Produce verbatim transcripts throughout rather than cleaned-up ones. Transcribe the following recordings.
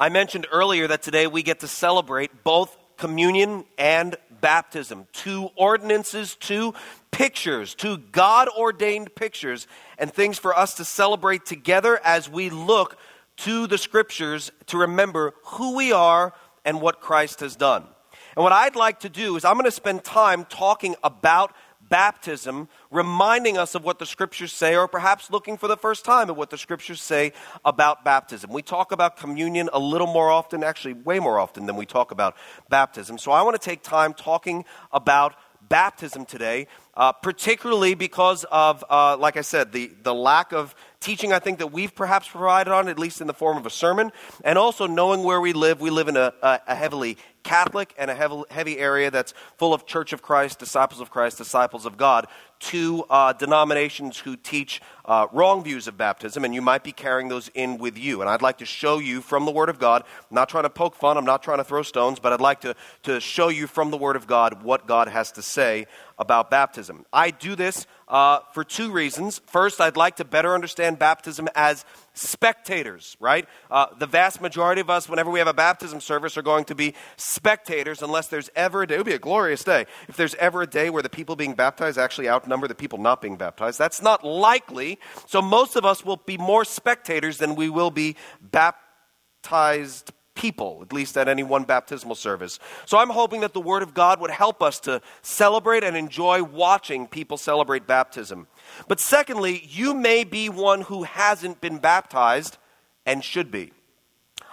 I mentioned earlier that today we get to celebrate both communion and baptism, two ordinances, two pictures, two God-ordained pictures and things for us to celebrate together as we look to the scriptures to remember who we are and what Christ has done. And what I'd like to do is I'm going to spend time talking about baptism, reminding us of what the scriptures say, or perhaps looking for the first time at what the scriptures say about baptism. We talk about communion a little more often, actually way more often than we talk about baptism. So I want to take time talking about baptism today, uh, particularly because of, uh, like I said, the, the lack of teaching I think that we've perhaps provided on, at least in the form of a sermon, and also knowing where we live. We live in a, a, a heavily Catholic and a heavy, heavy area that's full of Church of Christ, Disciples of Christ, Disciples of God, two uh, denominations who teach uh, wrong views of baptism, and you might be carrying those in with you. And I'd like to show you from the Word of God, I'm not trying to poke fun, I'm not trying to throw stones, but I'd like to, to show you from the Word of God what God has to say about baptism. I do this uh, for two reasons. First, I'd like to better understand baptism as spectators, right? Uh, the vast majority of us, whenever we have a baptism service, are going to be spectators unless there's ever a day. It would be a glorious day if there's ever a day where the people being baptized actually outnumber the people not being baptized. That's not likely. So most of us will be more spectators than we will be baptized people, at least at any one baptismal service. So I'm hoping that the Word of God would help us to celebrate and enjoy watching people celebrate baptism. But secondly, you may be one who hasn't been baptized and should be.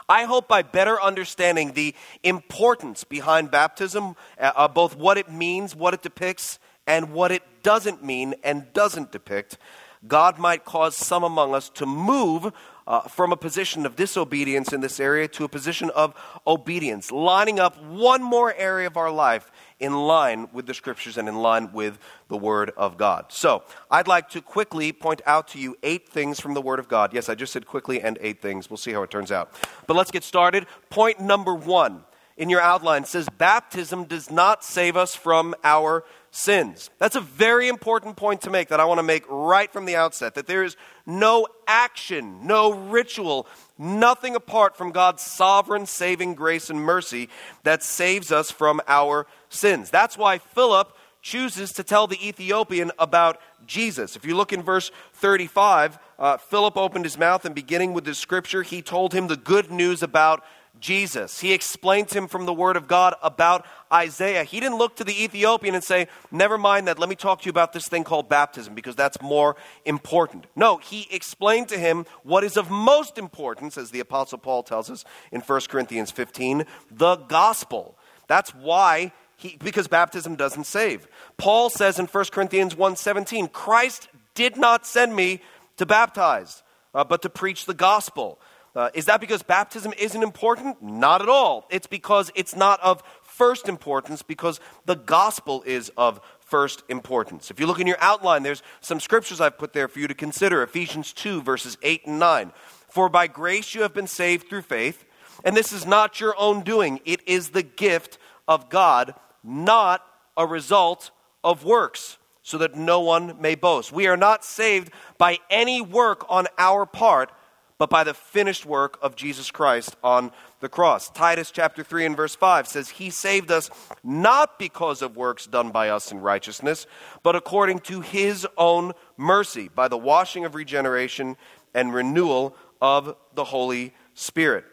I hope by better understanding the importance behind baptism, uh, both what it means, what it depicts, and what it doesn't mean and doesn't depict, God might cause some among us to move Uh, from a position of disobedience in this area to a position of obedience, lining up one more area of our life in line with the scriptures and in line with the Word of God. So I'd like to quickly point out to you eight things from the Word of God. Yes, I just said quickly and eight things. We'll see how it turns out. But let's get started. Point number one in your outline says, baptism does not save us from our sins. That's a very important point to make that I want to make right from the outset, that there is no action, no ritual, nothing apart from God's sovereign saving grace and mercy that saves us from our sins. That's why Philip chooses to tell the Ethiopian about Jesus. If you look in verse thirty-five, uh, Philip opened his mouth and beginning with his scripture, he told him the good news about Jesus. He explained to him from the Word of God about Isaiah. He didn't look to the Ethiopian and say, never mind that, let me talk to you about this thing called baptism because that's more important. No, he explained to him what is of most importance, as the Apostle Paul tells us in First Corinthians fifteen, the gospel. That's why, he, because baptism doesn't save. Paul says in First Corinthians one seventeen, Christ did not send me to baptize, uh, but to preach the gospel. Uh, is that because baptism isn't important? Not at all. It's because it's not of first importance, because the gospel is of first importance. If you look in your outline, there's some scriptures I've put there for you to consider. Ephesians two, verses eight and nine. For by grace you have been saved through faith, and this is not your own doing. It is the gift of God, not a result of works, so that no one may boast. We are not saved by any work on our part, but by the finished work of Jesus Christ on the cross. Titus chapter three and verse five says, He saved us not because of works done by us in righteousness, but according to His own mercy, by the washing of regeneration and renewal of the Holy Spirit.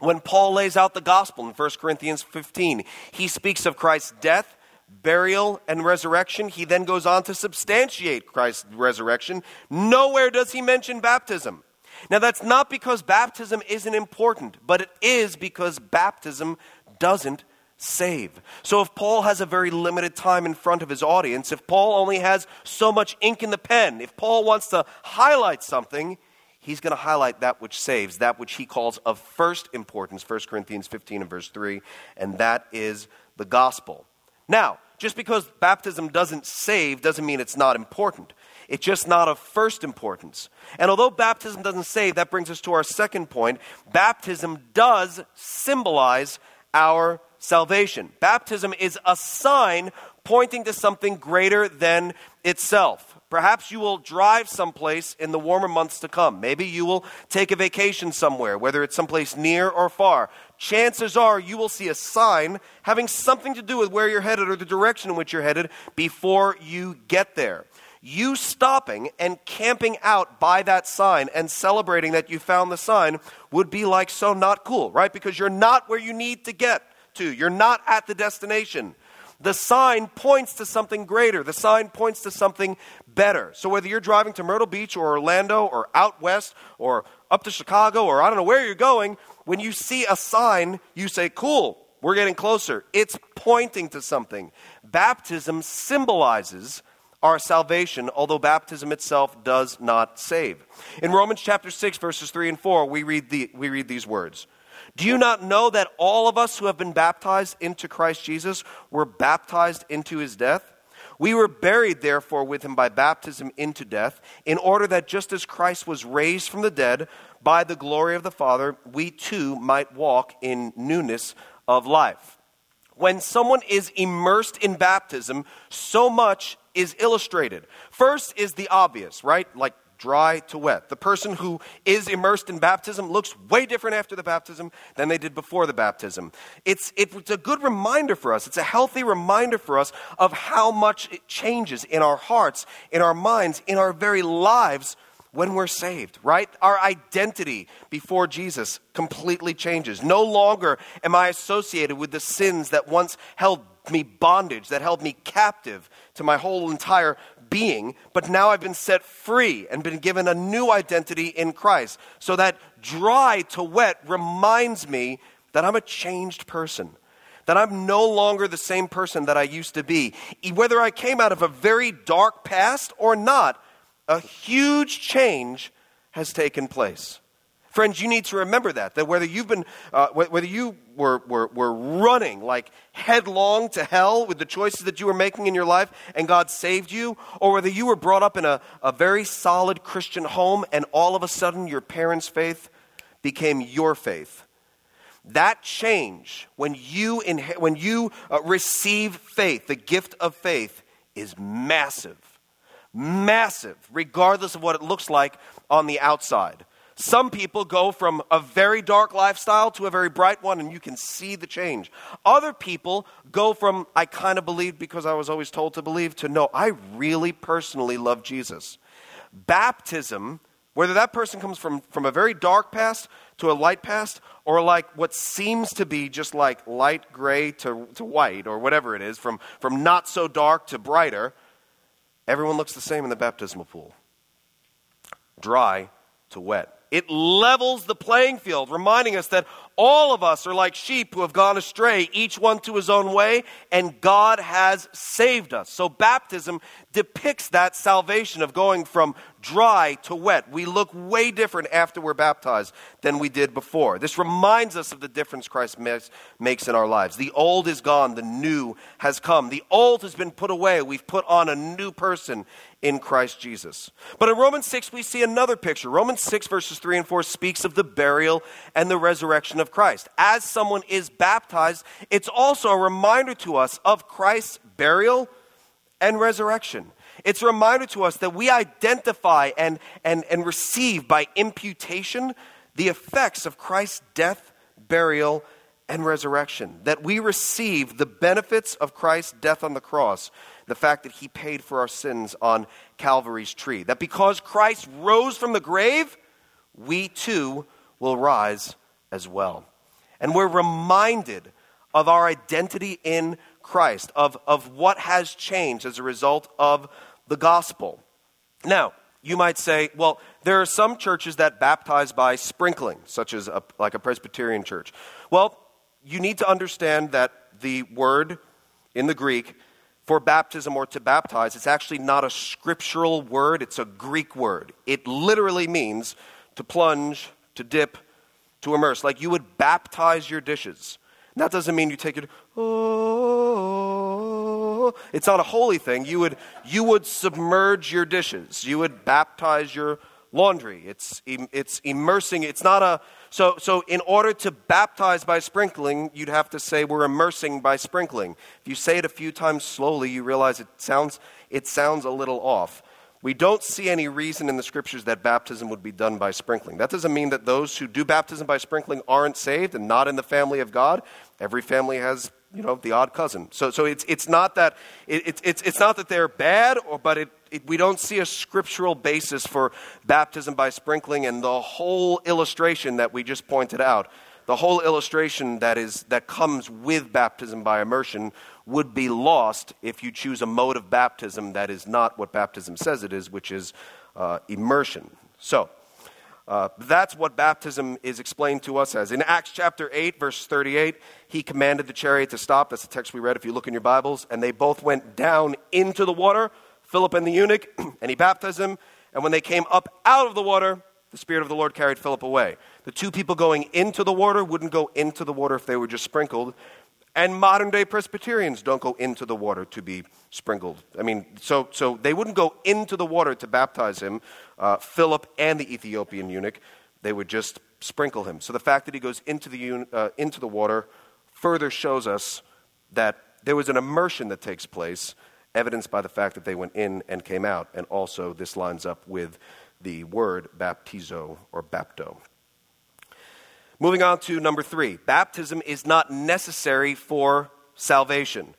When Paul lays out the gospel in First Corinthians fifteen, he speaks of Christ's death, burial, and resurrection. He then goes on to substantiate Christ's resurrection. Nowhere does he mention baptism. Now, that's not because baptism isn't important, but it is because baptism doesn't save. So if Paul has a very limited time in front of his audience, if Paul only has so much ink in the pen, if Paul wants to highlight something, he's going to highlight that which saves, that which he calls of first importance, First Corinthians fifteen and verse three, and that is the gospel. Now, just because baptism doesn't save doesn't mean it's not important. It's just not of first importance. And although baptism doesn't save, that brings us to our second point. Baptism does symbolize our salvation. Baptism is a sign pointing to something greater than itself. Perhaps you will drive someplace in the warmer months to come. Maybe you will take a vacation somewhere, whether it's someplace near or far. Chances are you will see a sign having something to do with where you're headed or the direction in which you're headed before you get there. You stopping and camping out by that sign and celebrating that you found the sign would be like so not cool, right? Because you're not where you need to get to. You're not at the destination. The sign points to something greater. The sign points to something better. So whether you're driving to Myrtle Beach or Orlando or out west or up to Chicago or I don't know where you're going, when you see a sign, you say, cool, we're getting closer. It's pointing to something. Baptism symbolizes our salvation, although baptism itself does not save. In Romans chapter six, verses three and four, we read the, we read these words. Do you not know that all of us who have been baptized into Christ Jesus were baptized into his death? We were buried, therefore, with him by baptism into death, in order that just as Christ was raised from the dead by the glory of the Father, we too might walk in newness of life. When someone is immersed in baptism, so much is illustrated. First is the obvious, right? Like dry to wet. The person who is immersed in baptism looks way different after the baptism than they did before the baptism. It's, it, it's a good reminder for us. It's a healthy reminder for us of how much it changes in our hearts, in our minds, in our very lives when we're saved, right? Our identity before Jesus completely changes. No longer am I associated with the sins that once held me bondage, that held me captive to my whole entire being, but now I've been set free and been given a new identity in Christ. So that dry to wet reminds me that I'm a changed person, that I'm no longer the same person that I used to be. Whether I came out of a very dark past or not, a huge change has taken place. Friends, you need to remember that, that whether you've been, uh, whether you were, were, were running like headlong to hell with the choices that you were making in your life and God saved you, or whether you were brought up in a, a very solid Christian home and all of a sudden your parents' faith became your faith. That change, when you, in, when you uh, receive faith, the gift of faith, is massive, massive, regardless of what it looks like on the outside. Some people go from a very dark lifestyle to a very bright one, and you can see the change. Other people go from, I kind of believed because I was always told to believe, to no, I really personally love Jesus. Baptism, whether that person comes from, from a very dark past to a light past, or like what seems to be just like light gray to, to white, or whatever it is, from, from not so dark to brighter, everyone looks the same in the baptismal pool. Dry to wet. It levels the playing field, reminding us that all of us are like sheep who have gone astray, each one to his own way, and God has saved us. So baptism depicts that salvation of going from dry to wet. We look way different after we're baptized than we did before. This reminds us of the difference Christ makes, makes in our lives. The old is gone, the new has come. The old has been put away. We've put on a new person in Christ Jesus. But in Romans six, we see another picture. Romans six, verses three and four speaks of the burial and the resurrection of Christ. As someone is baptized, it's also a reminder to us of Christ's burial and resurrection. It's a reminder to us that we identify and, and, and receive by imputation the effects of Christ's death, burial, and resurrection. That we receive the benefits of Christ's death on the cross. The fact that he paid for our sins on Calvary's tree. That because Christ rose from the grave, we too will rise as well. And we're reminded of our identity in Christ, of, of what has changed as a result of the gospel. Now, you might say, well, there are some churches that baptize by sprinkling, such as a, like a Presbyterian church. Well, you need to understand that the word in the Greek for baptism or to baptize, it's actually not a scriptural word, it's a Greek word. It literally means to plunge, to dip, to immerse. Like you would baptize your dishes. And that doesn't mean you take it, oh, it's not a holy thing. You would, you would submerge your dishes. You would baptize your laundry. It's, it's immersing. It's not a, so, so in order to baptize by sprinkling, you'd have to say we're immersing by sprinkling. If you say it a few times slowly, you realize it sounds, it sounds a little off. We don't see any reason in the scriptures that baptism would be done by sprinkling. That doesn't mean that those who do baptism by sprinkling aren't saved and not in the family of God. Every family has, you know, the odd cousin. So, so it's it's not that it, it's it's not that they're bad, or but it, it we don't see a scriptural basis for baptism by sprinkling, and the whole illustration that we just pointed out, the whole illustration that is that comes with baptism by immersion, would be lost if you choose a mode of baptism that is not what baptism says it is, which is uh, immersion. So uh, that's what baptism is explained to us as. In Acts chapter eight, verse thirty-eight, he commanded the chariot to stop. That's the text we read if you look in your Bibles. And they both went down into the water, Philip and the eunuch, and he baptized him. And when they came up out of the water, the Spirit of the Lord carried Philip away. The two people going into the water wouldn't go into the water if they were just sprinkled. And modern-day Presbyterians don't go into the water to be sprinkled. I mean, so so they wouldn't go into the water to baptize him, uh, Philip and the Ethiopian eunuch. They would just sprinkle him. So the fact that he goes into the uh, into the water further shows us that there was an immersion that takes place, evidenced by the fact that they went in and came out. And also this lines up with the word baptizo or bapto. Moving on to number three, baptism is not necessary for salvation.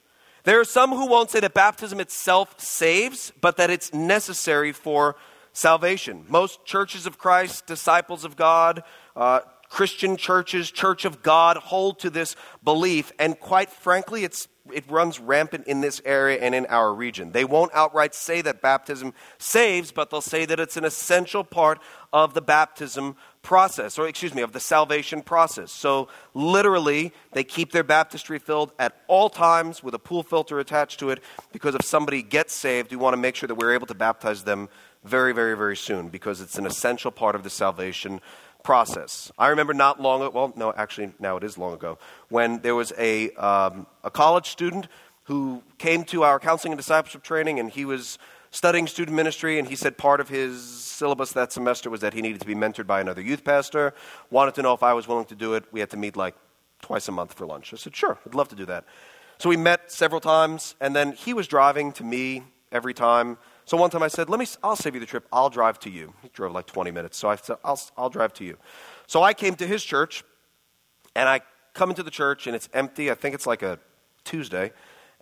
There are some who won't say that baptism itself saves, but that it's necessary for salvation. Most churches of Christ, disciples of God, uh, Christian churches, Church of God hold to this belief, and quite frankly, it's it runs rampant in this area and in our region. They won't outright say that baptism saves, but they'll say that it's an essential part of the baptism process, or excuse me, of the salvation process. So literally, they keep their baptistry filled at all times with a pool filter attached to it, because if somebody gets saved, we want to make sure that we're able to baptize them very, very, very soon, because it's an essential part of the salvation process. I remember not long ago, well, no, actually now it is long ago, when there was a um, a college student who came to our counseling and discipleship training, and he was studying student ministry, and he said part of his syllabus that semester was that he needed to be mentored by another youth pastor, wanted to know if I was willing to do it. We had to meet like twice a month for lunch. I said, sure, I'd love to do that. So we met several times, and then he was driving to me every time. So one time I said, "Let me. I'll save you the trip. I'll drive to you." He drove like twenty minutes. So I said, I'll, I'll drive to you. So I came to his church, and I come into the church, and it's empty. I think it's like a Tuesday.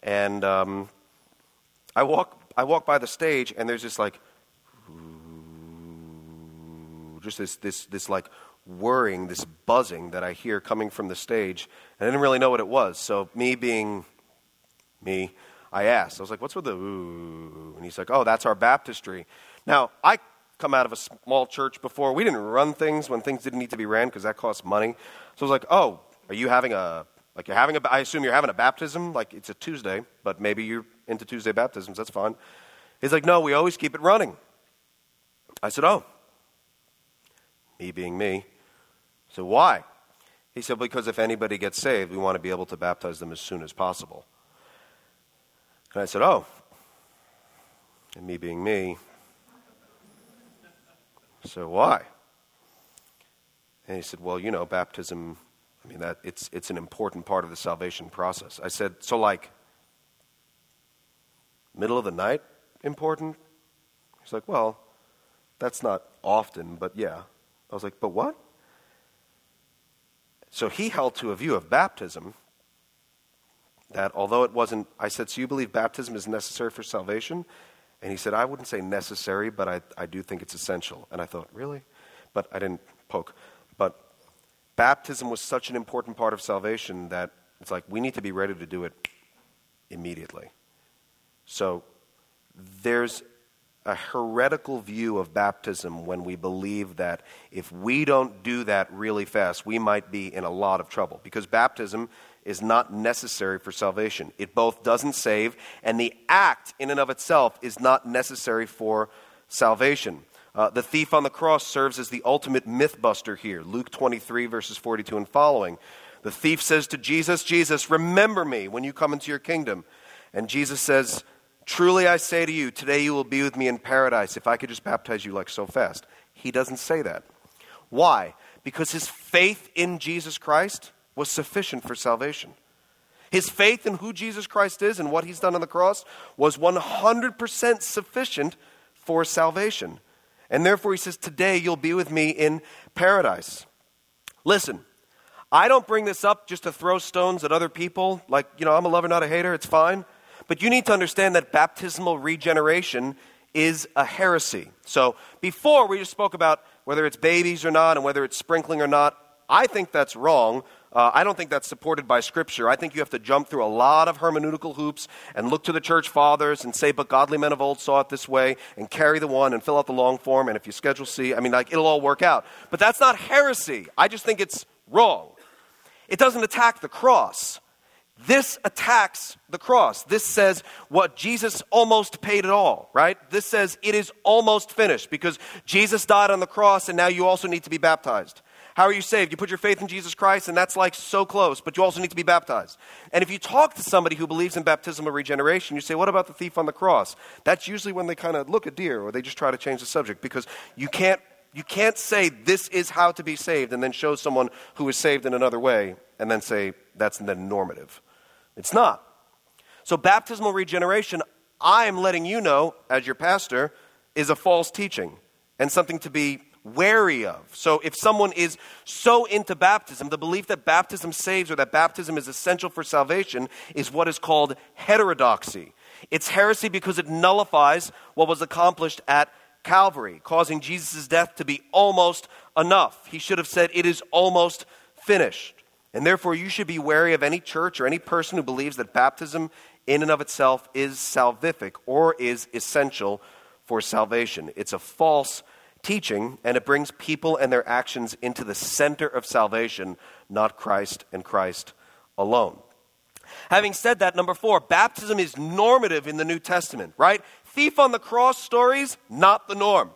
And um, I walk I walk by the stage, and there's this like, just this this this like whirring, this buzzing that I hear coming from the stage. And I didn't really know what it was. So me being me, I asked. I was like, what's with the ooh? And he's like, oh, that's our baptistry. Now, I come out of a small church before. We didn't run things when things didn't need to be ran because that costs money. So I was like, oh, are you having a, like you're having a, I assume you're having a baptism? Like it's a Tuesday, but maybe you're into Tuesday baptisms. That's fine. He's like, no, we always keep it running. I said, oh. Me being me. So why? He said, because if anybody gets saved, we want to be able to baptize them as soon as possible. And I said, oh, and me being me, so why? And he said, well, you know, baptism, I mean, that it's it's an important part of the salvation process. I said, so like, middle of the night important? He's like, well, that's not often, but yeah. I was like, but what? So he held to a view of baptism that although it wasn't, I said, so you believe baptism is necessary for salvation? And he said, I wouldn't say necessary, but I, I do think it's essential. And I thought, really? But I didn't poke. But baptism was such an important part of salvation that it's like, we need to be ready to do it immediately. So there's a heretical view of baptism when we believe that if we don't do that really fast, we might be in a lot of trouble. Because baptism is not necessary for salvation. It both doesn't save, and the act in and of itself is not necessary for salvation. Uh, the thief on the cross serves as the ultimate myth buster here. Luke twenty-three, verses forty-two and following. The thief says to Jesus, Jesus, remember me when you come into your kingdom. And Jesus says, truly I say to you, today you will be with me in paradise. If I could just baptize you like so fast. He doesn't say that. Why? Because his faith in Jesus Christ was sufficient for salvation. His faith in who Jesus Christ is and what he's done on the cross was one hundred percent sufficient for salvation. And therefore, he says, today you'll be with me in paradise. Listen, I don't bring this up just to throw stones at other people. Like, you know, I'm a lover, not a hater. It's fine. But you need to understand that baptismal regeneration is a heresy. So before we just spoke about whether it's babies or not and whether it's sprinkling or not, I think that's wrong. Uh, I don't think that's supported by Scripture. I think you have to jump through a lot of hermeneutical hoops and look to the church fathers and say, but godly men of old saw it this way, and carry the one and fill out the long form, and if you schedule C, I mean, like, it'll all work out. But that's not heresy. I just think it's wrong. It doesn't attack the cross. This attacks the cross. This says what Jesus almost paid it all, right? This says it is almost finished because Jesus died on the cross and now you also need to be baptized. How are you saved? You put your faith in Jesus Christ and that's like so close, but you also need to be baptized. And if you talk to somebody who believes in baptismal regeneration, you say, what about the thief on the cross? That's usually when they kind of look a deer or they just try to change the subject because you can't you can't say this is how to be saved and then show someone who is saved in another way and then say that's the normative. It's not. So baptismal regeneration, I'm letting you know, as your pastor, is a false teaching and something to be wary of. So if someone is so into baptism, the belief that baptism saves or that baptism is essential for salvation is what is called heterodoxy. It's heresy because it nullifies what was accomplished at Calvary, causing Jesus' death to be almost enough. He should have said, it is almost finished. And therefore, you should be wary of any church or any person who believes that baptism in and of itself is salvific or is essential for salvation. It's a false teaching, and it brings people and their actions into the center of salvation, not Christ and Christ alone. Having said that, number four, baptism is normative in the New Testament, right? Thief on the cross stories, not the norm.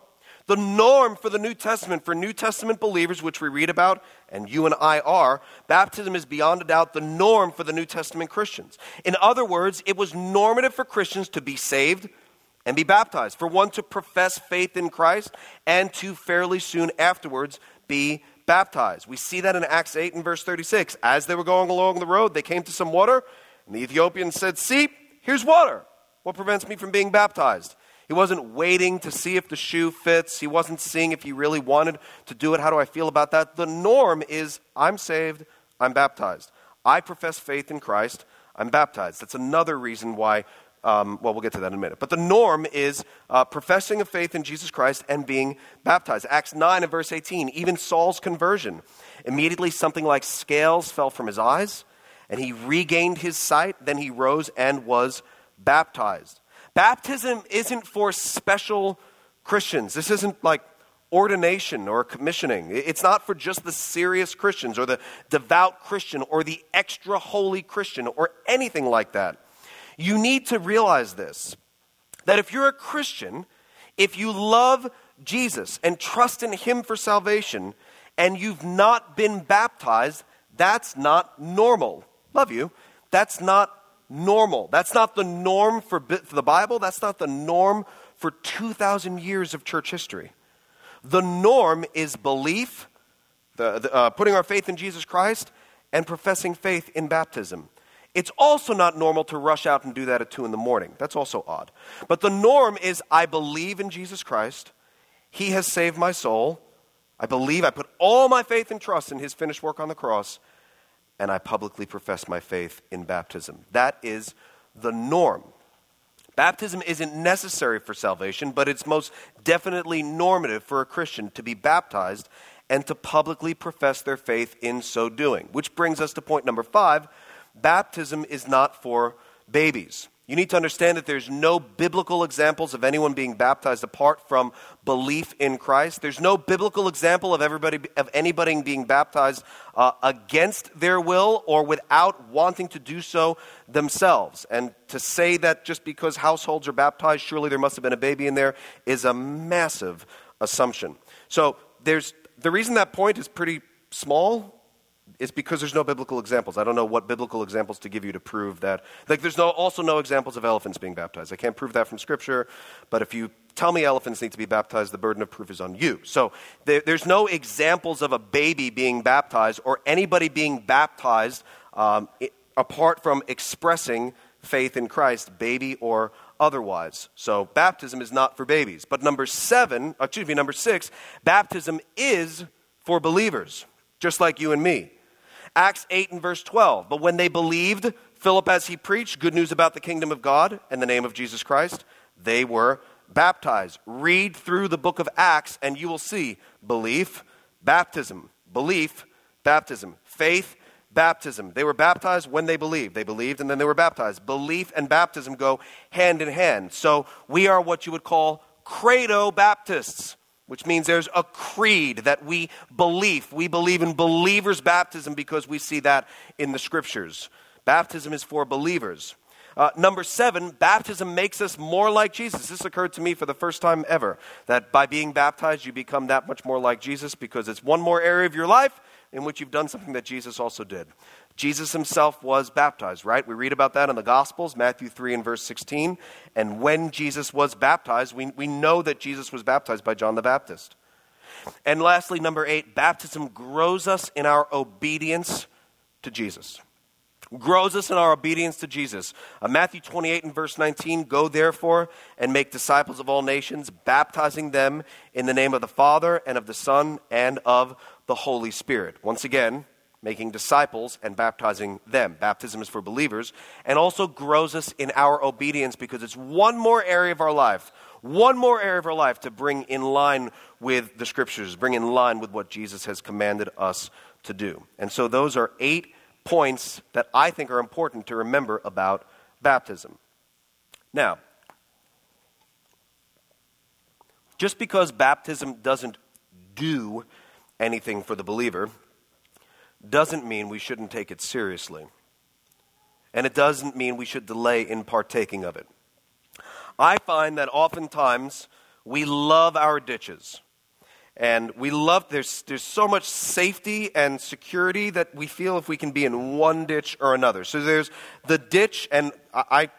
The norm for the New Testament, for New Testament believers, which we read about, and you and I are, baptism is beyond a doubt the norm for the New Testament Christians. In other words, it was normative for Christians to be saved and be baptized, for one to profess faith in Christ and to fairly soon afterwards be baptized. We see that in Acts eight and verse thirty-six. As they were going along the road, they came to some water, and the Ethiopian said, see, here's water. What prevents me from being baptized? He wasn't waiting to see if the shoe fits. He wasn't seeing if he really wanted to do it. How do I feel about that? The norm is, I'm saved, I'm baptized. I profess faith in Christ, I'm baptized. That's another reason why, um, well, we'll get to that in a minute. But the norm is uh, professing of faith in Jesus Christ and being baptized. Acts nine and verse eighteen, even Saul's conversion. Immediately something like scales fell from his eyes, and he regained his sight. Then he rose and was baptized. Baptism isn't for special Christians. This isn't like ordination or commissioning. It's not for just the serious Christians or the devout Christian or the extra holy Christian or anything like that. You need to realize this, that if you're a Christian, if you love Jesus and trust in him for salvation and you've not been baptized, that's not normal. Love you. That's not normal. That's not the norm for, for the Bible. That's not the norm for two thousand years of church history. The norm is belief, the, the, uh, putting our faith in Jesus Christ, and professing faith in baptism. It's also not normal to rush out and do that at two in the morning. That's also odd. But the norm is, I believe in Jesus Christ. He has saved my soul. I believe, I put all my faith and trust in his finished work on the cross, and I publicly profess my faith in baptism. That is the norm. Baptism isn't necessary for salvation, but it's most definitely normative for a Christian to be baptized and to publicly profess their faith in so doing. Which brings us to point number five. Baptism is not for babies. You need to understand that there's no biblical examples of anyone being baptized apart from belief in Christ. There's no biblical example of everybody of anybody being baptized uh, against their will or without wanting to do so themselves. And to say that just because households are baptized, surely there must have been a baby in there, is a massive assumption. So there's the reason that point is pretty small. It's because there's no biblical examples. I don't know what biblical examples to give you to prove that. Like, there's no, also no examples of elephants being baptized. I can't prove that from Scripture, but if you tell me elephants need to be baptized, the burden of proof is on you. So there, there's no examples of a baby being baptized or anybody being baptized um, it, apart from expressing faith in Christ, baby or otherwise. So baptism is not for babies. But number seven, excuse me, number six, baptism is for believers, just like you and me. Acts eight and verse twelve, but when they believed Philip as he preached good news about the kingdom of God and the name of Jesus Christ, they were baptized. Read through the book of Acts and you will see belief, baptism, belief, baptism, faith, baptism. They were baptized when they believed. They believed and then they were baptized. Belief and baptism go hand in hand. So we are what you would call credo-Baptists, which means there's a creed that we believe. We believe in believers' baptism because we see that in the scriptures. Baptism is for believers. Uh, number seven, baptism makes us more like Jesus. This occurred to me for the first time ever, that by being baptized, you become that much more like Jesus because it's one more area of your life in which you've done something that Jesus also did. Jesus himself was baptized, right? We read about that in the Gospels, Matthew three and verse sixteen. And when Jesus was baptized, we, we know that Jesus was baptized by John the Baptist. And lastly, number eight, baptism grows us in our obedience to Jesus. Grows us in our obedience to Jesus. Uh, Matthew twenty-eight and verse nineteen, go therefore and make disciples of all nations, baptizing them in the name of the Father and of the Son and of the Holy Spirit. Once again, making disciples and baptizing them. Baptism is for believers and also grows us in our obedience because it's one more area of our life, one more area of our life to bring in line with the scriptures, bring in line with what Jesus has commanded us to do. And so those are eight points that I think are important to remember about baptism. Now, just because baptism doesn't do anything for the believer doesn't mean we shouldn't take it seriously. And it doesn't mean we should delay in partaking of it. I find that oftentimes we love our ditches. And we love, there's there's so much safety and security that we feel if we can be in one ditch or another. So there's the ditch, and I, I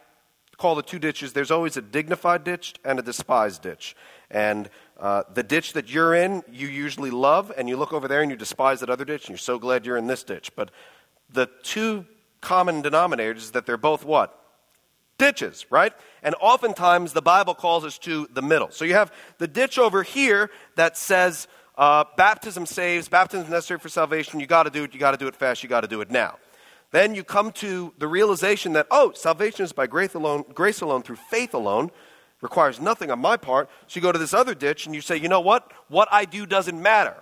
call the two ditches, there's always a dignified ditch and a despised ditch. And uh, the ditch that you're in, you usually love, and you look over there and you despise that other ditch, and you're so glad you're in this ditch. But the two common denominators is that they're both what? Ditches, right? And oftentimes the Bible calls us to the middle. So you have the ditch over here that says uh, baptism saves, baptism is necessary for salvation, you got to do it, you got to do it fast, you got to do it now. Then you come to the realization that, oh, salvation is by grace alone, grace alone through faith alone, requires nothing on my part. So you go to this other ditch and you say, you know what? What I do doesn't matter.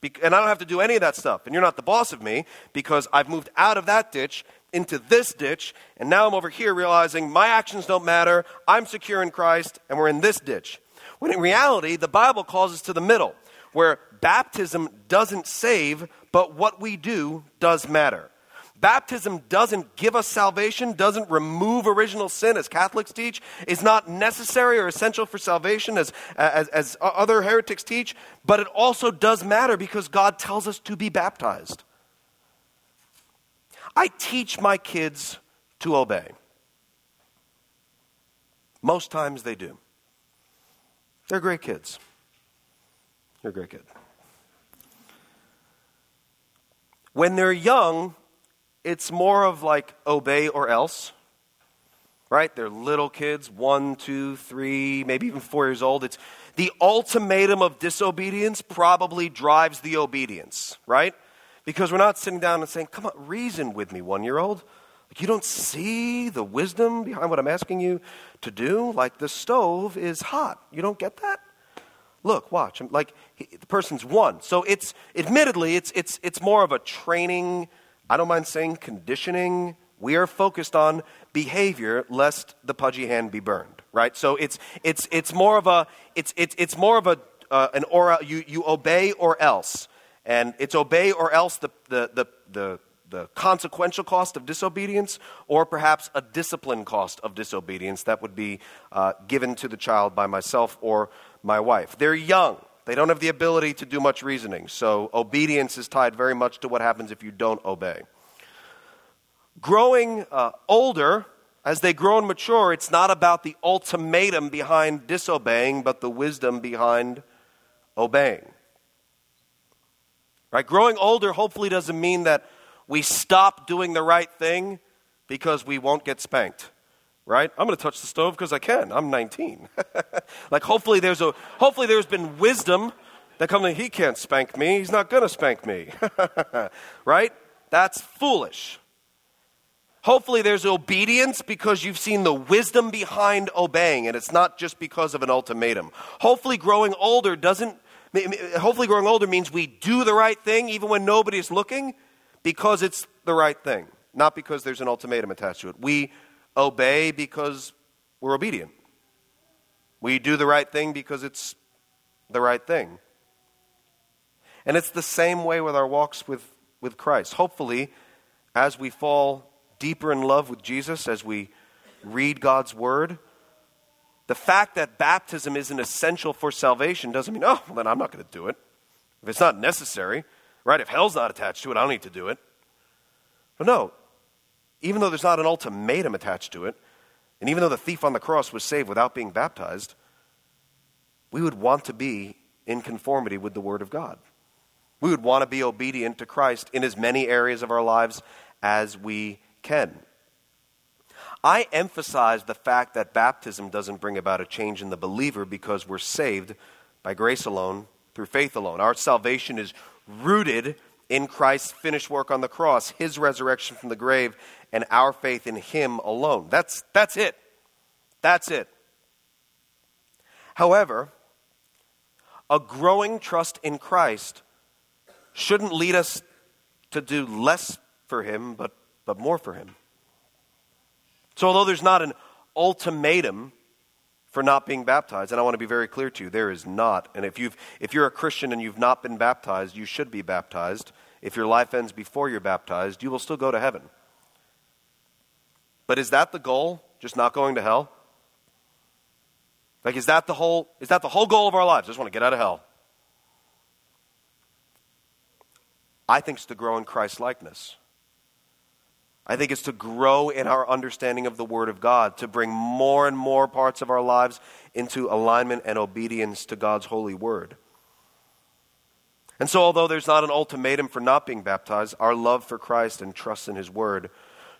Be- and I don't have to do any of that stuff. And you're not the boss of me because I've moved out of that ditch into this ditch, and now I'm over here realizing my actions don't matter, I'm secure in Christ, and we're in this ditch. When in reality, the Bible calls us to the middle, where baptism doesn't save, but what we do does matter. Baptism doesn't give us salvation, doesn't remove original sin, as Catholics teach, is not necessary or essential for salvation, as, as, as other heretics teach, but it also does matter because God tells us to be baptized. I teach my kids to obey. Most times they do. They're great kids. They're a great kid. When they're young, it's more of like obey or else, right? They're little kids, one, two, three, maybe even four years old. It's the ultimatum of disobedience probably drives the obedience, right? Because we're not sitting down and saying, come on, reason with me, one-year-old. Like, you don't see the wisdom behind what I'm asking you to do? Like, the stove is hot. You don't get that? Look, watch. I'm, like, he, the person's one. So it's, admittedly, it's it's it's more of a training, I don't mind saying conditioning. We are focused on behavior, lest the pudgy hand be burned, right? So it's it's it's more of a, it's it's it's more of a, uh, an aura, you, you obey or else. And it's obey or else the, the the the the consequential cost of disobedience, or perhaps a discipline cost of disobedience that would be uh, given to the child by myself or my wife. They're young. They don't have the ability to do much reasoning. So obedience is tied very much to what happens if you don't obey. Growing uh, older, as they grow and mature, it's not about the ultimatum behind disobeying, but the wisdom behind obeying. Right? Growing older hopefully doesn't mean that we stop doing the right thing because we won't get spanked, right? I'm going to touch the stove because I can. I'm nineteen. Like, hopefully there's a hopefully there's been wisdom that comes in. He can't spank me. He's not going to spank me, right? That's foolish. Hopefully there's obedience because you've seen the wisdom behind obeying, and it's not just because of an ultimatum. Hopefully growing older doesn't. Hopefully growing older means we do the right thing even when nobody's looking because it's the right thing, not because there's an ultimatum attached to it. We obey because we're obedient. We do the right thing because it's the right thing. And it's the same way with our walks with, with Christ. Hopefully, as we fall deeper in love with Jesus, as we read God's word, the fact that baptism isn't essential for salvation doesn't mean, oh, well, then I'm not going to do it. If it's not necessary, right? If hell's not attached to it, I don't need to do it. But no, even though there's not an ultimatum attached to it, and even though the thief on the cross was saved without being baptized, we would want to be in conformity with the Word of God. We would want to be obedient to Christ in as many areas of our lives as we can. I emphasize the fact that baptism doesn't bring about a change in the believer because we're saved by grace alone, through faith alone. Our salvation is rooted in Christ's finished work on the cross, His resurrection from the grave, and our faith in Him alone. That's that's it. That's it. However, a growing trust in Christ shouldn't lead us to do less for Him, but, but more for Him. So although there's not an ultimatum for not being baptized, and I want to be very clear to you, there is not. And if you've if you're a Christian and you've not been baptized, you should be baptized. If your life ends before you're baptized, you will still go to heaven. But is that the goal? Just not going to hell? Like, is that the whole is that the whole goal of our lives? I just want to get out of hell. I think it's to grow in Christ likeness. I think it's to grow in our understanding of the Word of God, to bring more and more parts of our lives into alignment and obedience to God's holy Word. And so although there's not an ultimatum for not being baptized, our love for Christ and trust in His Word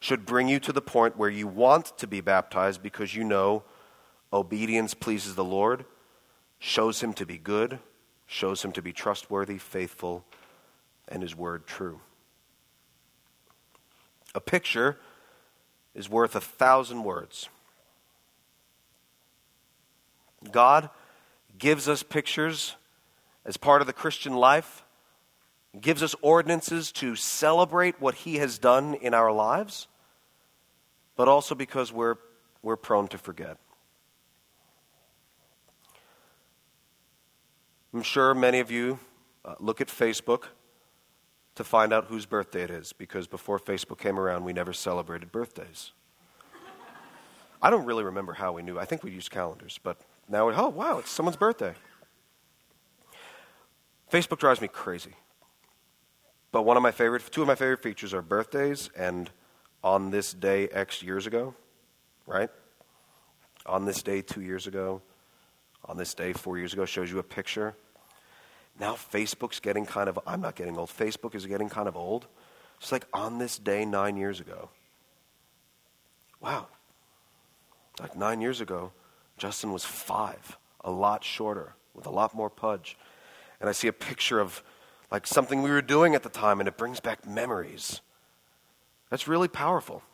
should bring you to the point where you want to be baptized because you know obedience pleases the Lord, shows Him to be good, shows Him to be trustworthy, faithful, and His Word true. A picture is worth a thousand words. God gives us pictures as part of the Christian life, gives us ordinances to celebrate what He has done in our lives, but also because we're we're prone to forget. I'm sure many of you uh, look at Facebook to find out whose birthday it is, because before Facebook came around, we never celebrated birthdays. I don't really remember how we knew. I think we used calendars, but now we, oh, wow, it's someone's birthday. Facebook drives me crazy. But one of my favorite, two of my favorite features are birthdays and on this day X years ago, right? On this day two years ago, on this day four years ago, shows you a picture. Now Facebook's getting kind of, I'm not getting old, Facebook is getting kind of old. It's like on this day nine years ago. Wow. Like nine years ago, Justin was five, a lot shorter, with a lot more pudge. And I see a picture of like something we were doing at the time, and it brings back memories. That's really powerful.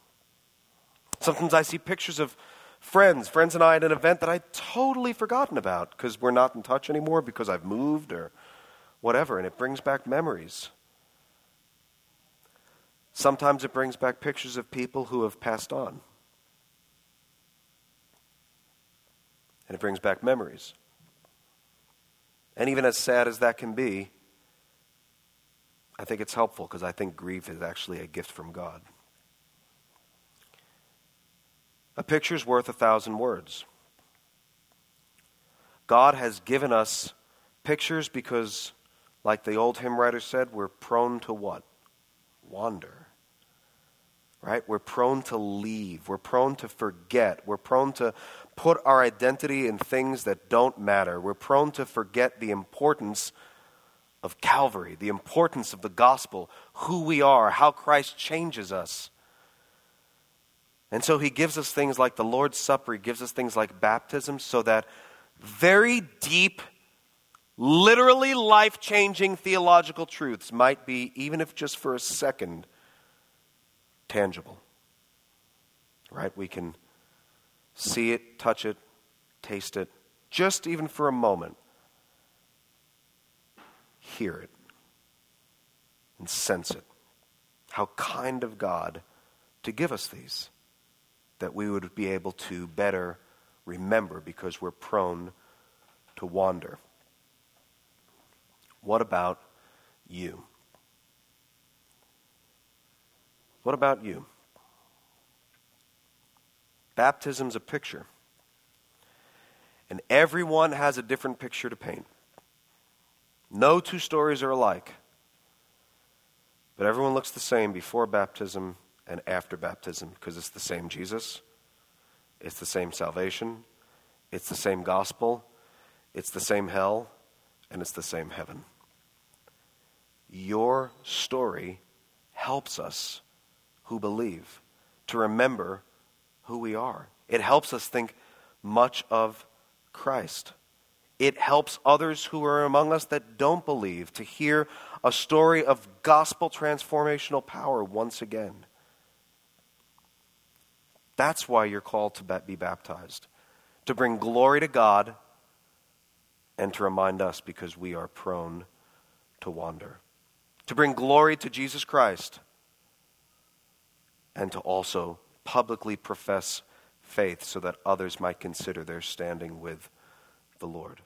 Sometimes I see pictures of Friends, friends and I at an event that I'd totally forgotten about because we're not in touch anymore because I've moved or whatever, and it brings back memories. Sometimes it brings back pictures of people who have passed on. And it brings back memories. And even as sad as that can be, I think it's helpful because I think grief is actually a gift from God. A picture's worth a thousand words. God has given us pictures because, like the old hymn writer said, we're prone to what? Wander. Right? We're prone to leave. We're prone to forget. We're prone to put our identity in things that don't matter. We're prone to forget the importance of Calvary, the importance of the gospel, who we are, how Christ changes us. And so he gives us things like the Lord's Supper. He gives us things like baptism so that very deep, literally life-changing theological truths might be, even if just for a second, tangible. Right? We can see it, touch it, taste it, just even for a moment. Hear it and sense it. How kind of God to give us these, that we would be able to better remember because we're prone to wander. What about you? What about you? Baptism's a picture. And everyone has a different picture to paint. No two stories are alike. But everyone looks the same before baptism and after baptism because it's the same Jesus. It's the same salvation. It's the same gospel. It's the same hell. And it's the same heaven. Your story helps us who believe to remember who we are. It helps us think much of Christ. It helps others who are among us that don't believe to hear a story of gospel transformational power once again. That's why you're called to be baptized, to bring glory to God and to remind us because we are prone to wander, to bring glory to Jesus Christ and to also publicly profess faith so that others might consider their standing with the Lord.